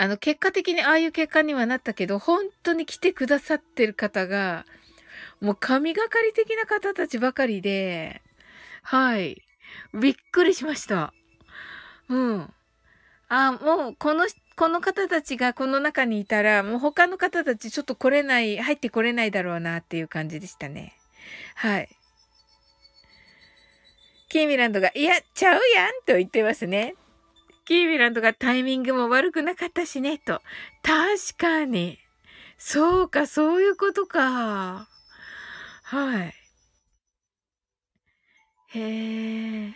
本当に来てくださってる方が、もう神がかり的な方たちばかりで、はい。びっくりしました。うん。あ、もう、この方たちがこの中にいたら、もう他の方たちちょっと入ってこれないだろうなっていう感じでしたね。はい。キーミランドが、いや、ちゃうやんと言ってますね。キーミランドがタイミングも悪くなかったしね、と。確かに。そうか、そういうことか。はい。へえ。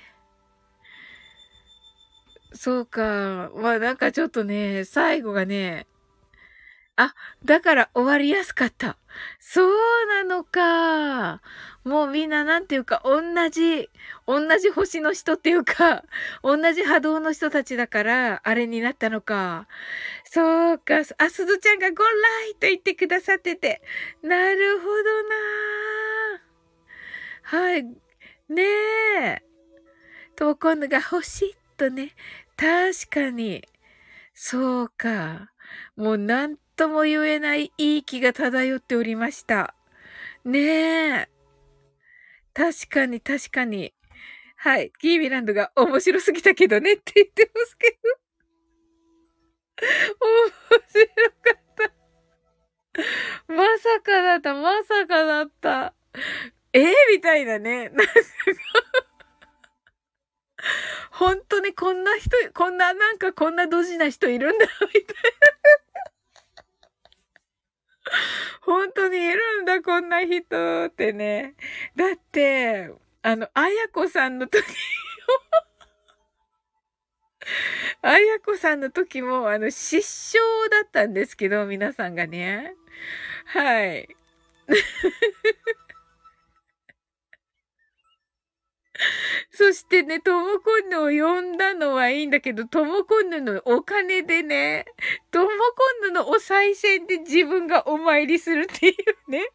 そうか。まあなんかちょっとね、最後がね、あ、だから終わりやすかった。そうなのか。もうみんななんていうか、同じ星の人っていうか、同じ波動の人たちだから、あれになったのか。そうか。あ、すずちゃんがゴンライと言ってくださってて。なるほどな。はい。ねえ。と、今度が星とね。確かに。そうか。もうなんとも言えないいい気が漂っておりました。ねえ。確かに、確かに。はい。キーミランドが面白すぎたけどねって言ってますけど。面白かった。まさかだった。みたいなね。なんか本当にこんなドジな人いるんだ、みたいな。本当にいるんだ、こんな人ってね。だって、あやこさんの時あやこさんの時も、失笑だったんですけど、皆さんがね。はい。そしてね、ともこんぬを呼んだのはいいんだけど、ともこんぬのお金でね、ともこんぬのお賽銭で自分がお参りするっていうね。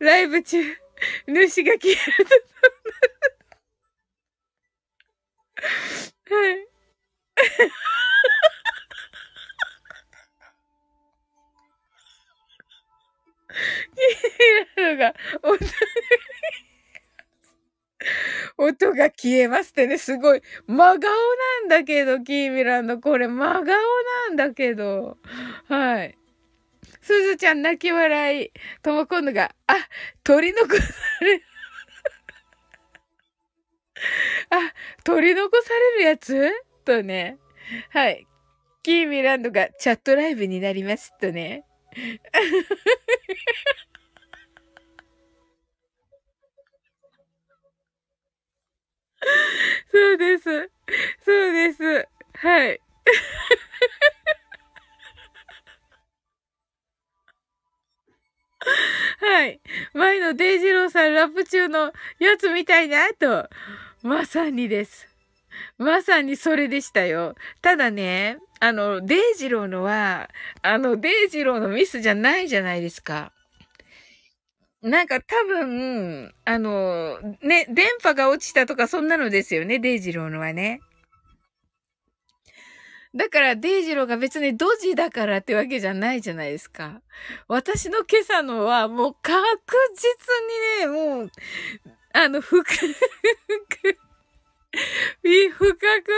ライブ中、主が消えると。はい。音が消えますってね、すごい。真顔なんだけど、キーミラのこれ、真顔なんだけど。はい。すずちゃん泣き笑い。ともこんぬが、あ、取り残される。あ、取り残されるやつとね。はい。キーミランドがチャットライブになりますとね。そうです。そうです。はい。はい。前のデイジローさんラップ中のやつみたいなと。まさにです。まさにそれでしたよ。ただね、デイジローのは、デイジローのミスじゃないじゃないですか。なんか多分、ね、電波が落ちたとかそんなのですよね、デイジローのはね。だから、デイジローが別にドジだからってわけじゃないじゃないですか。私の今朝のは、もう確実にね、もう、不覚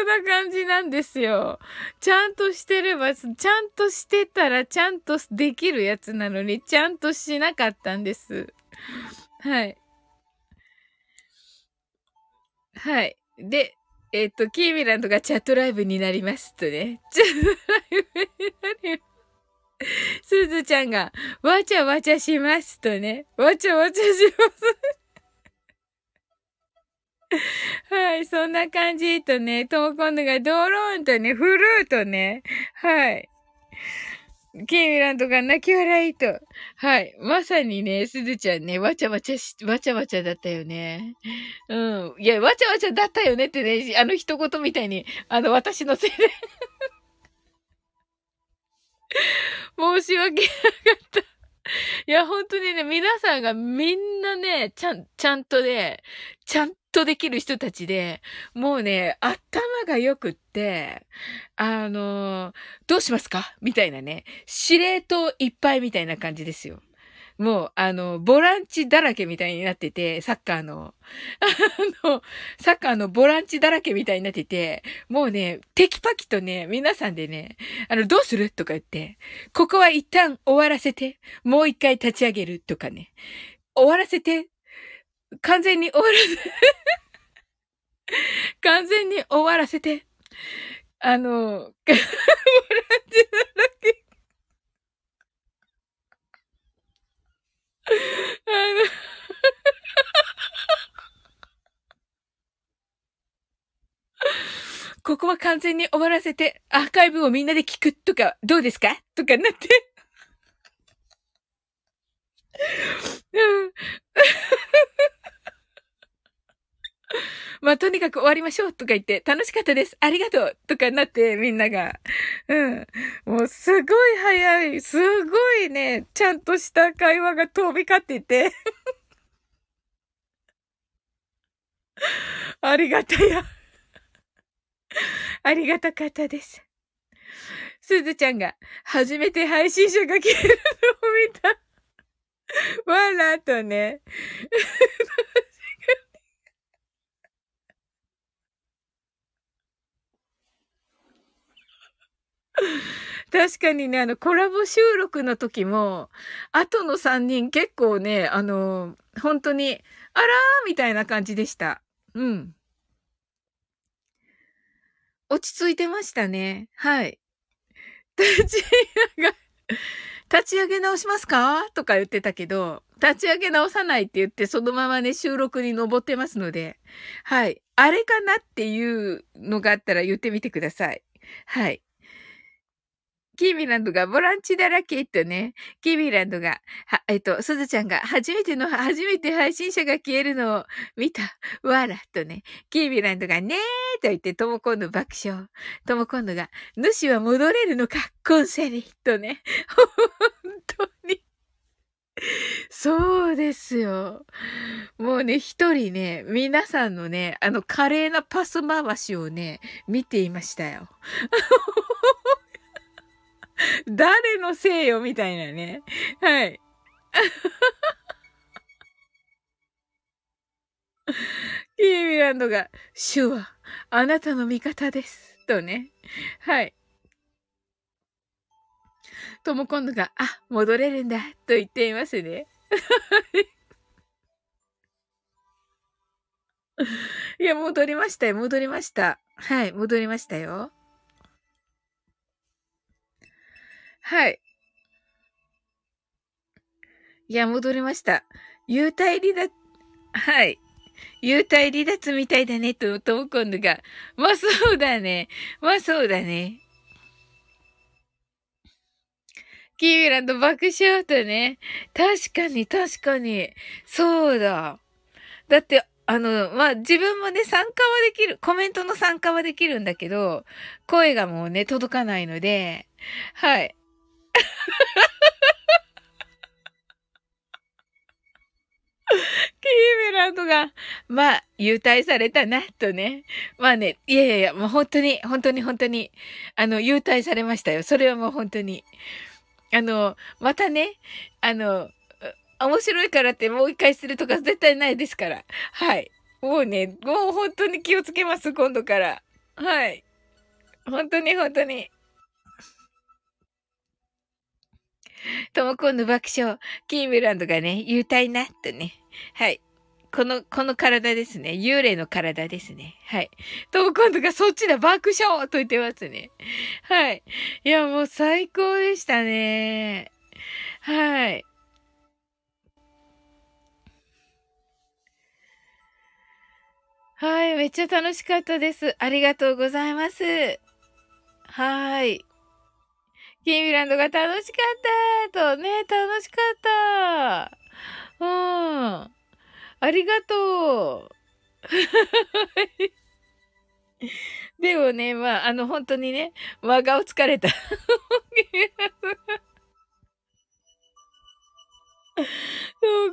な感じなんですよ。ちゃんとしてれば、ちゃんとしてたら、ちゃんとできるやつなのに、ちゃんとしなかったんです。はい。はい。で、キーミランドがチャットライブになりますとね。チャットライブになります。すずちゃんが、わちゃわちゃしますとね。わちゃわちゃします。はい、そんな感じとね。ともこんぬがドローンとね、フルーとね。はい。キーミランドが泣き笑いと。はい。まさにね、すずちゃんね、わちゃわちゃだったよね。うん。いや、わちゃわちゃだったよねってね、一言みたいに、私のせいで。申し訳なかった。いや、本当にね、皆さんがみんなね、ちゃんとできる人たちで、もうね、頭が良くって、どうしますかみたいなね、司令塔いっぱいみたいな感じですよ。もう、ボランチだらけみたいになってて、サッカーのボランチだらけみたいになってて、もうね、テキパキとね、皆さんでね、どうするとか言って、ここは一旦終わらせて、もう一回立ち上げるとかね、終わらせて、完全に終わらせ、完全に終わらせて、ボランチだらけ、ここは完全に終わらせて、アーカイブをみんなで聞くとか、どうですかとかなってまあ、とにかく終わりましょうとか言って、楽しかったです。ありがとうとかなって、みんなが。うん。もう、すごい早い。すごいね、ちゃんとした会話が飛び交ってて。ありがたかったです。すずちゃんが、初めて配信者が消えるのを見た。わらとね。確かにね、コラボ収録の時も、後の3人結構ね、本当に、あらーみたいな感じでした。うん。落ち着いてましたね。はい。立ち上げ直しますかとか言ってたけど、立ち上げ直さないって言って、そのままね、収録に登ってますので、はい。あれかなっていうのがあったら言ってみてください。はい。キーミランドがボランチだらけとね、キーミランドが、すずちゃんが初めて配信者が消えるのを見た、わら、とね、キーミランドがねーと言って、ともこんの爆笑。ともこんのが、主は戻れるのか、コンセリ、とね、本当に。そうですよ。もうね、一人ね、皆さんのね、華麗なパス回しをね、見ていましたよ。誰のせいよ、みたいなね。はい。キーミランドが、主は、あなたの味方です。とね。はい。とも今度が、あ、戻れるんだ、と言っていますね。いや、戻りましたよ、戻りました。はい、戻りましたよ。はい。いや、戻りました。幽体離脱、はい。幽体離脱みたいだね、とも今度が。まあ、そうだね。まあ、そうだね。キーミランド爆笑とね。確かに、確かに。そうだ。だって、まあ、自分もね、参加はできる。コメントの参加はできるんだけど、声がもうね、届かないので、はい。キーミランドが、まあ、優待されたな、とね。まあね、いやいやいや、もう本当に、本当に本当に、優待されましたよ。それはもう本当に。またね、面白いからってもう一回するとか絶対ないですから。はい。もうね、もう本当に気をつけます、今度から。はい。本当に本当に。ともこんの爆笑。キーミランドがね、幽体な、とね。はい。この体ですね。幽霊の体ですね。はい。とも今度がそっちだ、爆笑と言ってますね。はい。いや、もう最高でしたね。はい。はい。めっちゃ楽しかったです。ありがとうございます。はい。キーミランドが楽しかったとね、楽しかった。うん。ありがとう。でもね、まあ、本当にね、真顔疲れた。とも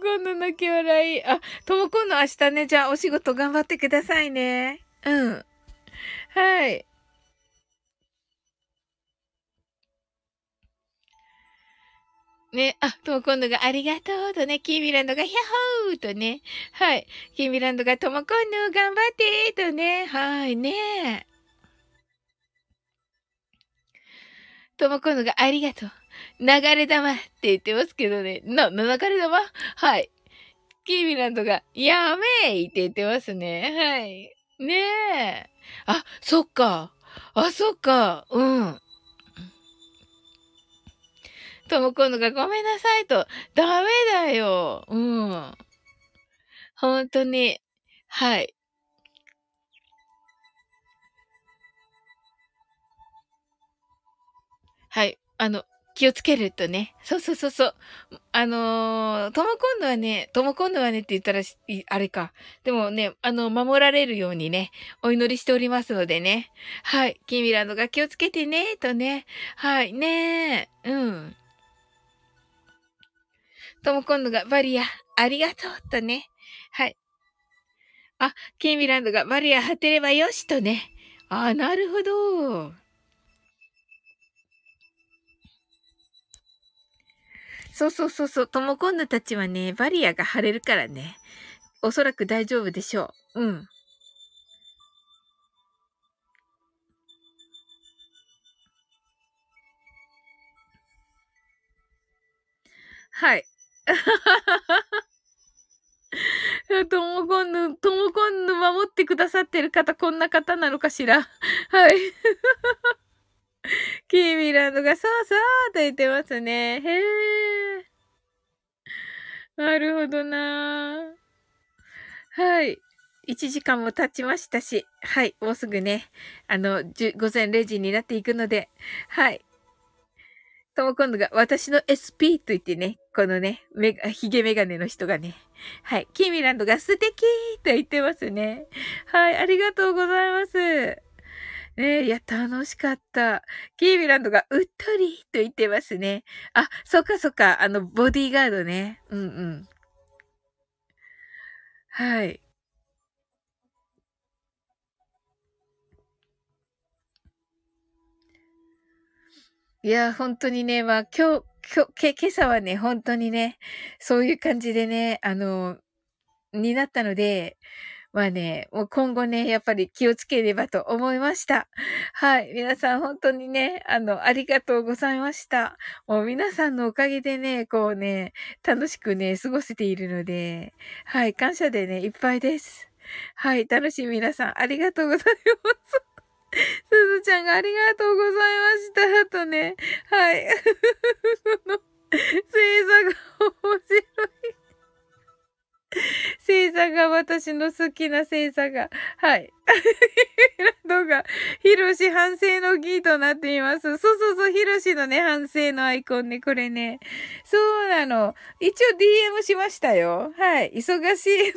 こんの泣き笑い。あ、ともこんの明日ね、じゃあお仕事頑張ってくださいね。うん。はい。ね、あ、とも今度がありがとうとね、キーミランドがヒャホーとね、はい、キーミランドがとも今度頑張ってとね、はいね。とも今度がありがとう。流れ玉って言ってますけどね、流れ玉はい。キーミランドがやめいって言ってますね、はい。ねえ。あ、そっか。あ、そっか。うん。ともこんのがごめんなさいと。ダメだよ。うん。本当に。はい。はい。気をつけるとね。そうそうそうそう。ともこんのはねって言ったら、あれか。でもね、守られるようにね、お祈りしておりますのでね。はい。キーミランドが気をつけてね、とね。はい。ねえ。うん。とも今度がバリア、ありがとう、とね。はい。あ、キーミランドがバリア張ってればよし、とね。あ、なるほど。そうそうそうそう、とも今度たちはね、バリアが張れるからね。おそらく大丈夫でしょう。うん。はい。ともこんぬ守ってくださってる方、こんな方なのかしら。はい。キーミランドがそうそうと言ってますね。へえ。なるほどな。はい。1時間も経ちましたし、はい。もうすぐね、午前0時になっていくので、はい。ともこんぬが私の SP と言ってね、このね、ヒゲメガネの人がね、はい。キーミランドが素敵と言ってますね。はい。ありがとうございます。ねえ、いや、楽しかった。キーミランドがうっとりと言ってますね。あ、そっかそっか、ボディーガードね。うんうん。はい。いや、本当にね、まあ、今朝はね、本当にね、そういう感じでね、になったので、まあね、もう今後ね、やっぱり気をつければと思いました。はい。皆さん本当にね、ありがとうございました。もう皆さんのおかげでね、こうね、楽しくね、過ごせているので、はい。感謝でね、いっぱいです。はい。楽しい皆さん、ありがとうございます。すずちゃんがありがとうございました。とね、はい。星座が面白い。星座が、私の好きな星座が、はい。動画、ひろし反省の儀となっています。そう、ひろしのね、反省のアイコンね、これね。そうなの。一応 DM しましたよ。はい。忙しい。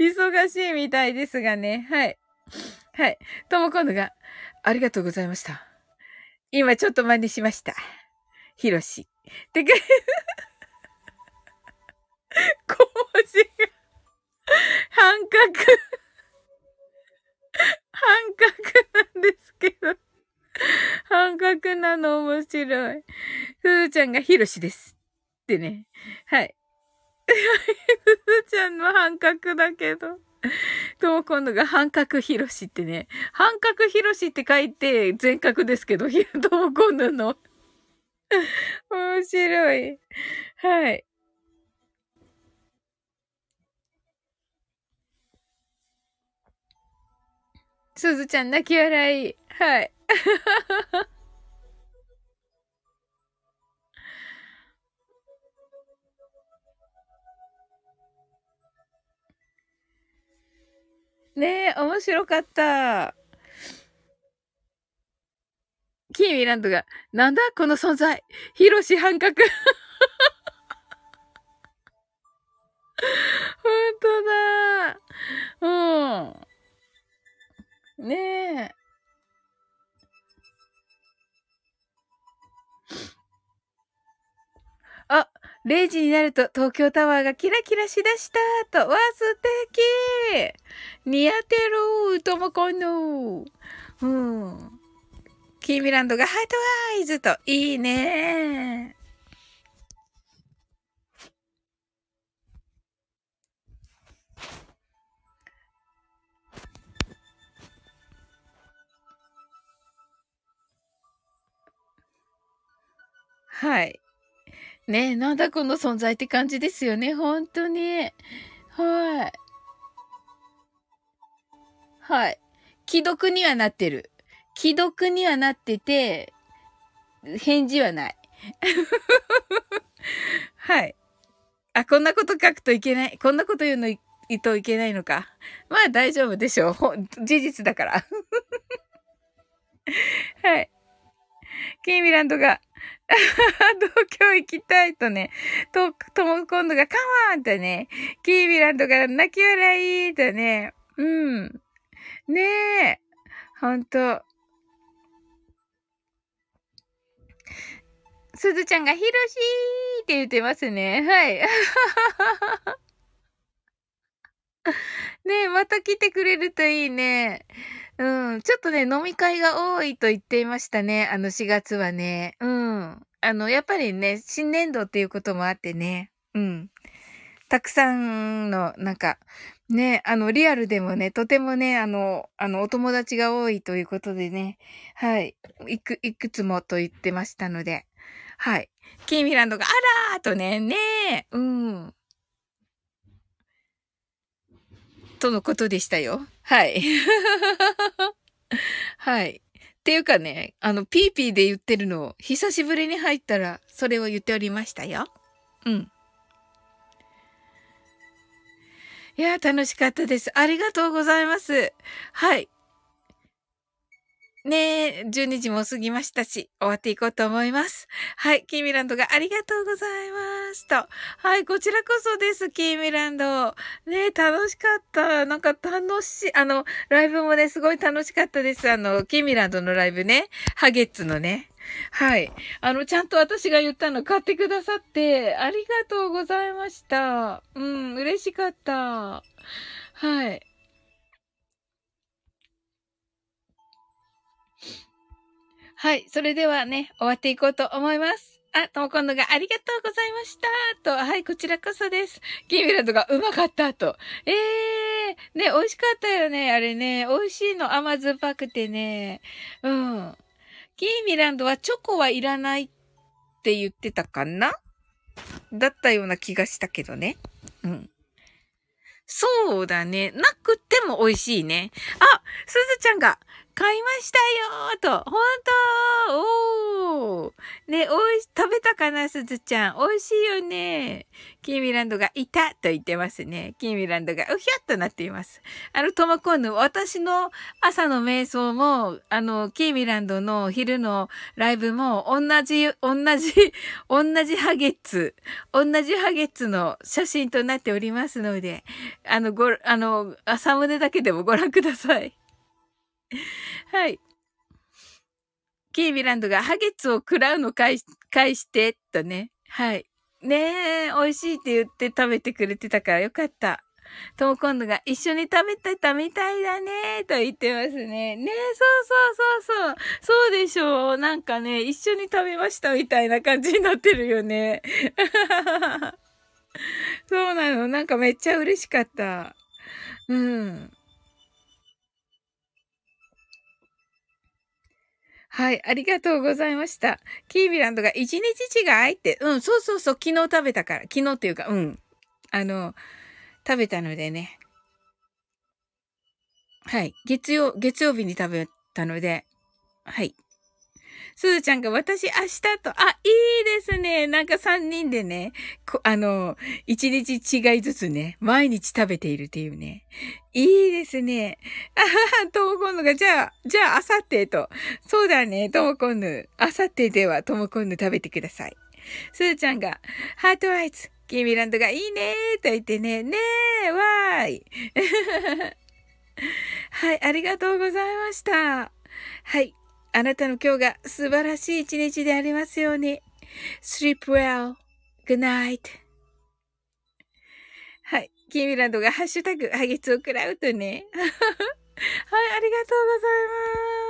忙しいみたいですがね。はい。はい。ともこんぬが、ありがとうございました。今ちょっと真似しました。ひろし。てか、小文字が、半角なんですけど、半角なの面白い。すずちゃんがひろしです。ってね。はい。すずちゃんの半角だけど。ともこんぬが半角ひろしってね。半角ひろしって書いて全角ですけど、ともこんぬの。面白い。はい。すずちゃん泣き笑い。はい。ねえ、面白かった。キーミランドが、なんだこの存在。ヒロシ半角。ほんとだ。うん。ねえ。あ、0時になると東京タワーがキラキラしだしたと。わ、素敵。似合ってる。ともこんぬ。うん。キーミランドがハートアイズと、いいね。はい。ねえ、なんだこの存在って感じですよね。本当に。はい。はい。既読にはなってる。既読にはなってて、返事はない。はい。あ、こんなこと書くといけない。こんなこと言うのいといけないのか。まあ大丈夫でしょう。事実だから。はい。キーミランドが、東京行きたいとね、ともこんぬがカマーンとね、キーミランドが泣き笑いとね、うん。ねえ、ほんと。すずちゃんがひろしーって言ってますね。はい。ねえ、また来てくれるといいね。うん。ちょっとね、飲み会が多いと言っていましたね。4月はね。うん。やっぱりね、新年度っていうこともあってね。うん。たくさんの、なんか、ね、リアルでもね、とてもね、お友達が多いということでね、はい、いくつもと言ってましたので、はい。キーミランドが、あらーとね、ねー、うん。とのことでしたよ。はい。はい。っていうかね、ピーピーで言ってるのを、久しぶりに入ったら、それを言っておりましたよ。うん。いやー、楽しかったです。ありがとうございます。はい。ねえ、12時も過ぎましたし、終わっていこうと思います。はい、キーミランドがありがとうございますと。はい、こちらこそです、キーミランド。ねえ、楽しかった。なんか楽しい。ライブもね、すごい楽しかったです。キーミランドのライブね、ハゲッツのね。はい。ちゃんと私が言ったの買ってくださって、ありがとうございました。うん、嬉しかった。はい。はい。それではね、終わっていこうと思います。あ、ともこんのがありがとうございました。と、はい、こちらこそです。キーミランドがうまかった。と。ね、美味しかったよね。あれね、美味しいの甘酸っぱくてね。うん。キーミランドはチョコはいらないって言ってたかな？だったような気がしたけどね。うん。そうだね。なくても美味しいね。あ、すずちゃんが買いましたよーと。ほんとー。おー。ね、食べたかな、すずちゃん。美味しいよね。キーミランドがいたと言ってますね。キーミランドがうひゃっとなっています。トマコンヌ、私の朝の瞑想も、キーミランドの昼のライブも、同じハゲッツの写真となっておりますので、サムネだけでもご覧ください。はい。キーミランドがハゲッツを食らうの返して、とね。はい。ねえ、美味しいって言って食べてくれてたからよかった。とも今度が一緒に食べてたみたいだね、と言ってますね。ねえ、そう。そうでしょう。なんかね、一緒に食べましたみたいな感じになってるよね。そうなの。なんかめっちゃ嬉しかった。うん。はい、ありがとうございました。キーミランドが一日違いって、うん、そう、昨日食べたから、昨日っていうか、うん。食べたのでね。はい、月曜日に食べたので、はい。すずちゃんが私明日と、あ、いいですね。なんか3人でね、一日違いずつね、毎日食べているっていうね。いいですね。あはは、ともこんぬが、じゃあ、あさってと。そうだね、ともこんぬ。あさってでは、ともこんぬ食べてください。すずちゃんが、ハートアイズ、キーミランドがいいねーと言ってね、ねー、わーい。はい、ありがとうございました。はい。あなたの今日が素晴らしい一日でありますように。sleep well. Good night. はい。キーミランドがハッシュタグ、ハゲツを食らうとね。はい、ありがとうございます。